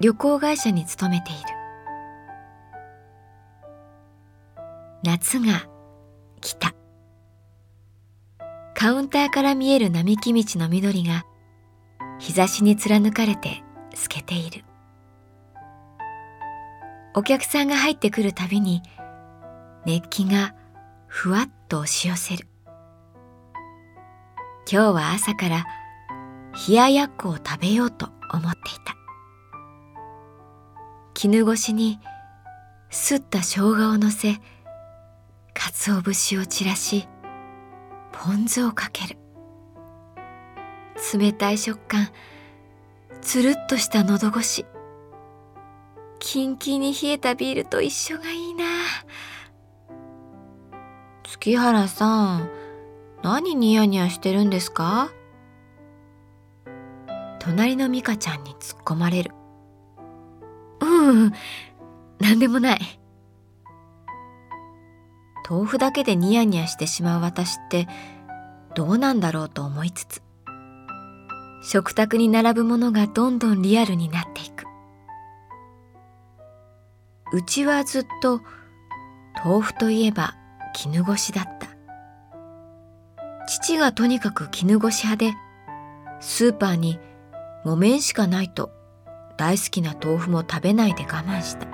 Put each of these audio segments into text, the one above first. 旅行会社に勤めている。夏が来た。カウンターから見える並木道の緑が日差しに貫かれて透けている。お客さんが入ってくるたびに熱気がふわっと押し寄せる。今日は朝から冷ややっこを食べようと思っていた。絹ごしにすった生姜をのせ、鰹節を散らし、ポン酢をかける。冷たい食感、つるっとしたのど越し、キンキンに冷えたビールと一緒がいいな。月原さん、何ニヤニヤしてるんですか？隣の美香ちゃんに突っ込まれる。なんでもない。豆腐だけでニヤニヤしてしまう私ってどうなんだろうと思いつつ、食卓に並ぶものがどんどんリアルになっていく。うちはずっと豆腐といえば絹ごしだった。父がとにかく絹ごし派で、スーパーに木綿しかないと大好きな豆腐も食べないで我慢した。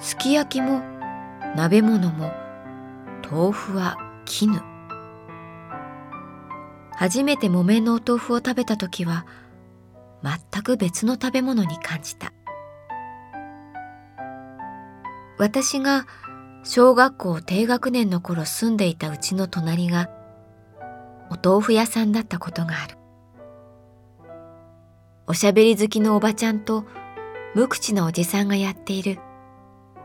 すき焼きも鍋物も豆腐は絹。初めて木綿のお豆腐を食べた時は全く別の食べ物に感じた。私が小学校低学年の頃住んでいたうちの隣がお豆腐屋さんだったことがある。おしゃべり好きのおばちゃんと無口なおじさんがやっている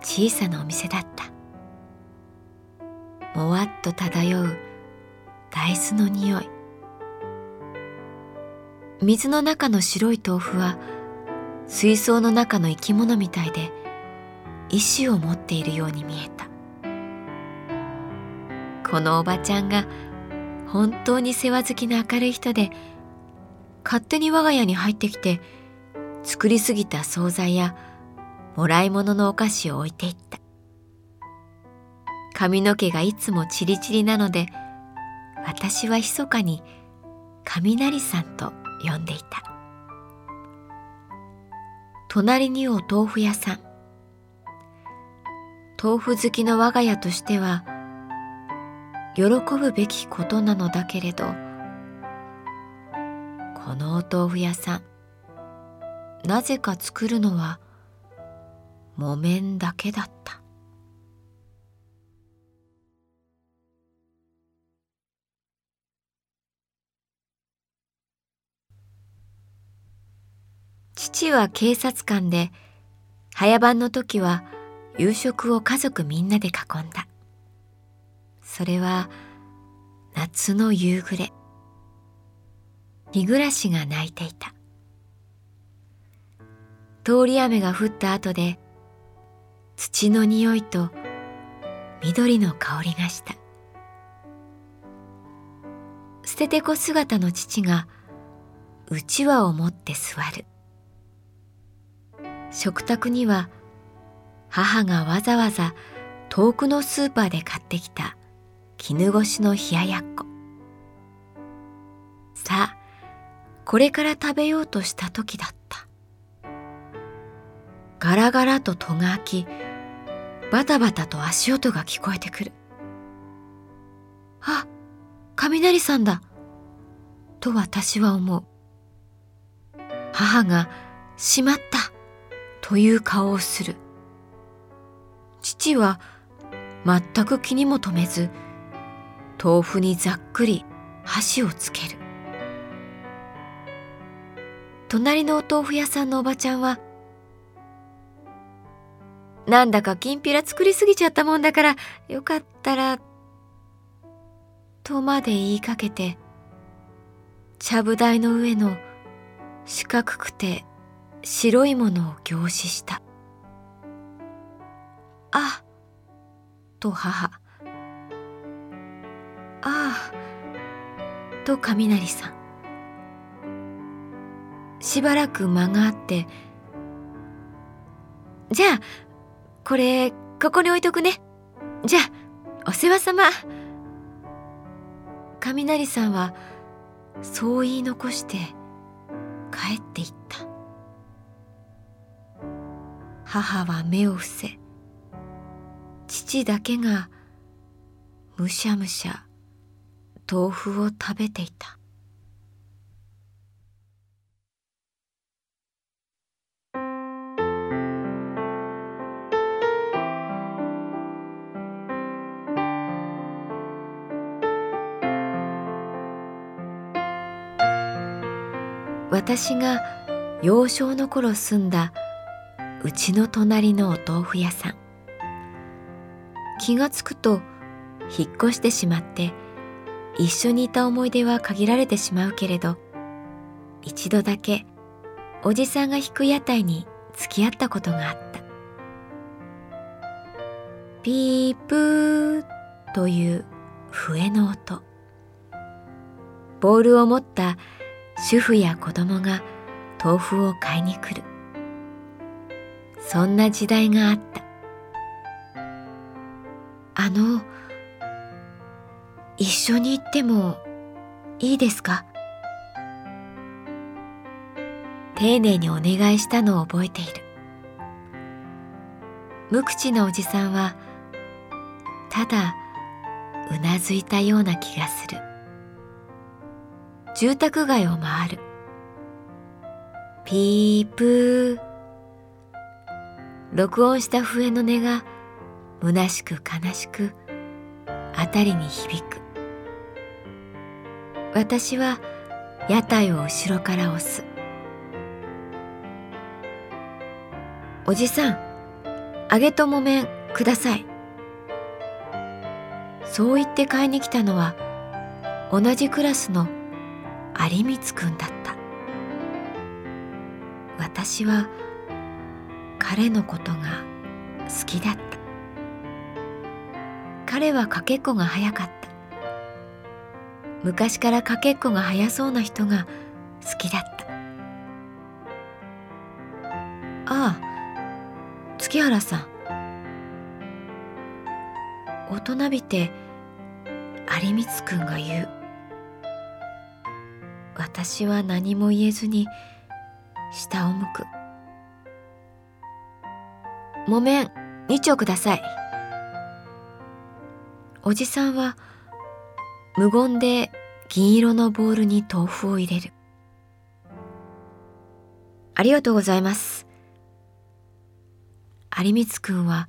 小さなお店だった。もわっと漂う大豆の匂い。水の中の白い豆腐は水槽の中の生き物みたいで、意志を持っているように見えた。このおばちゃんが本当に世話好きな明るい人で、勝手に我が家に入ってきて作りすぎた惣菜やもらい物のお菓子を置いていった。髪の毛がいつもチリチリなので、私は密かに雷さんと呼んでいた。隣にお豆腐屋さん。豆腐好きの我が家としては喜ぶべきことなのだけれど、このお豆腐屋さん、なぜか作るのは木綿だけだった。父は警察官で、早番の時は夕食を家族みんなで囲んだ。それは夏の夕暮れ。日暮が泣いていた。通り雨が降った後で、土の匂いと緑の香りがした。捨ててこ姿の父がうちわを持って座る。食卓には母がわざわざ遠くのスーパーで買ってきた絹ごしの冷ややっこ。さあ、これから食べようとした時だった。ガラガラと戸が開き、バタバタと足音が聞こえてくる。あ、雷さんだ、と私は思う。母が、しまった、という顔をする。父は、全く気にも留めず、豆腐にざっくり箸をつける。隣のお豆腐屋さんのおばちゃんは、なんだかきんぴら作りすぎちゃったもんだから、よかったら、とまで言いかけて、ちゃぶ台の上の四角くて白いものを凝視した。あ、と母。ああ、と雷さん。しばらく間があって、じゃあ、これ、ここに置いとくね。じゃあ、お世話様。雷さんは、そう言い残して、帰っていった。母は目を伏せ、父だけが、むしゃむしゃ、豆腐を食べていた。私が幼少の頃住んだうちの隣のお豆腐屋さん。気がつくと引っ越してしまって一緒にいた思い出は限られてしまうけれど、一度だけおじさんが引く屋台に付き合ったことがあった。ピープーという笛の音。ボールを持った主婦や子供が豆腐を買いに来る。そんな時代があった。一緒に行ってもいいですか？丁寧にお願いしたのを覚えている。無口なおじさんは、ただうなずいたような気がする。住宅街を回る。ピープー。録音した笛の音が虚しく悲しくあたりに響く。私は屋台を後ろから押す。おじさん、揚げともめんください。そう言って買いに来たのは同じクラスの有光くんだった。私は彼のことが好きだった。彼はかけっこが早かった。昔からかけっこが早そうな人が好きだった。ああ、月原さん。大人びて有光くんが言う。私は何も言えずに下を向く。木綿2丁ください。おじさんは無言で銀色のボウルに豆腐を入れる。ありがとうございます。有光くんは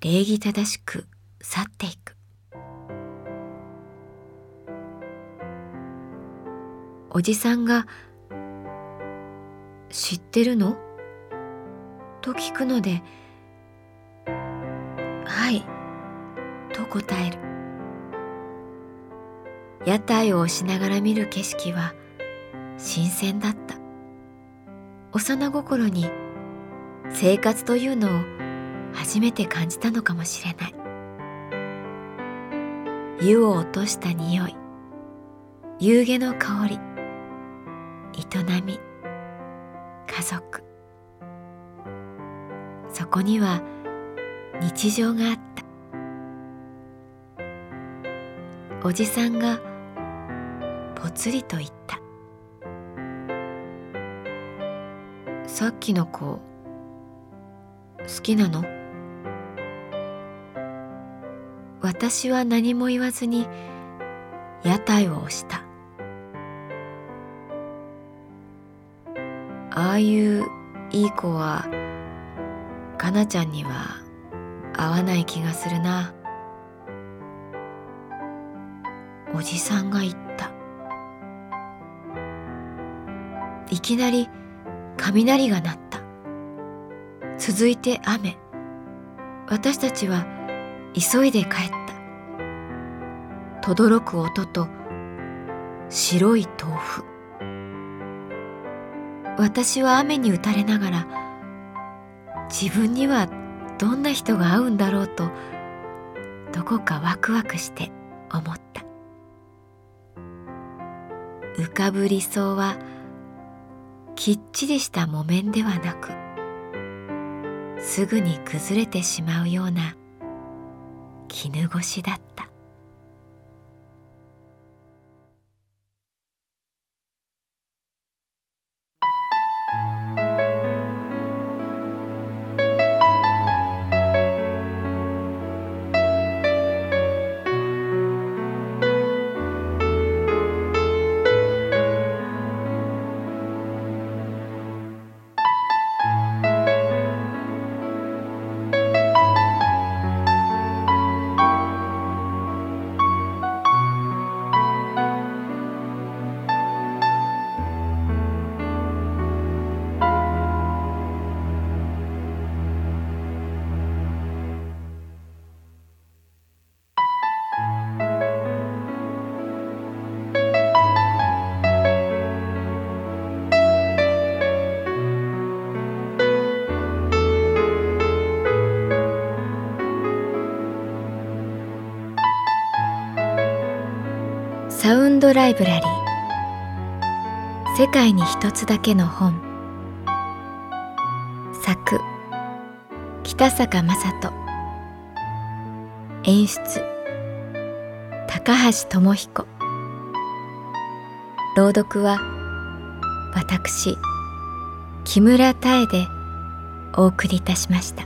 礼儀正しく去っていく。おじさんが「知ってるの？」と聞くので「はい」と答える。屋台を押しながら見る景色は新鮮だった。幼心に生活というのを初めて感じたのかもしれない。湯を落とした匂い、夕げの香り、営み、家族。そこには日常があった。おじさんがぽつりと言った。さっきの子、好きなの？私は何も言わずに屋台を押した。ああいういい子はかなちゃんには合わない気がするな。おじさんが言った。いきなり雷が鳴った。続いて雨。私たちは急いで帰った。とどろく音と白い豆腐。私は雨に打たれながら、自分にはどんな人が合うんだろうと、どこかワクワクして思った。浮かぶ理想はきっちりした木綿ではなく、すぐに崩れてしまうような絹ごしだった。サウンドライブラリー、世界に一つだけの本。作、北坂雅人。演出、高橋智彦。朗読は私木村多江でお送りいたしました。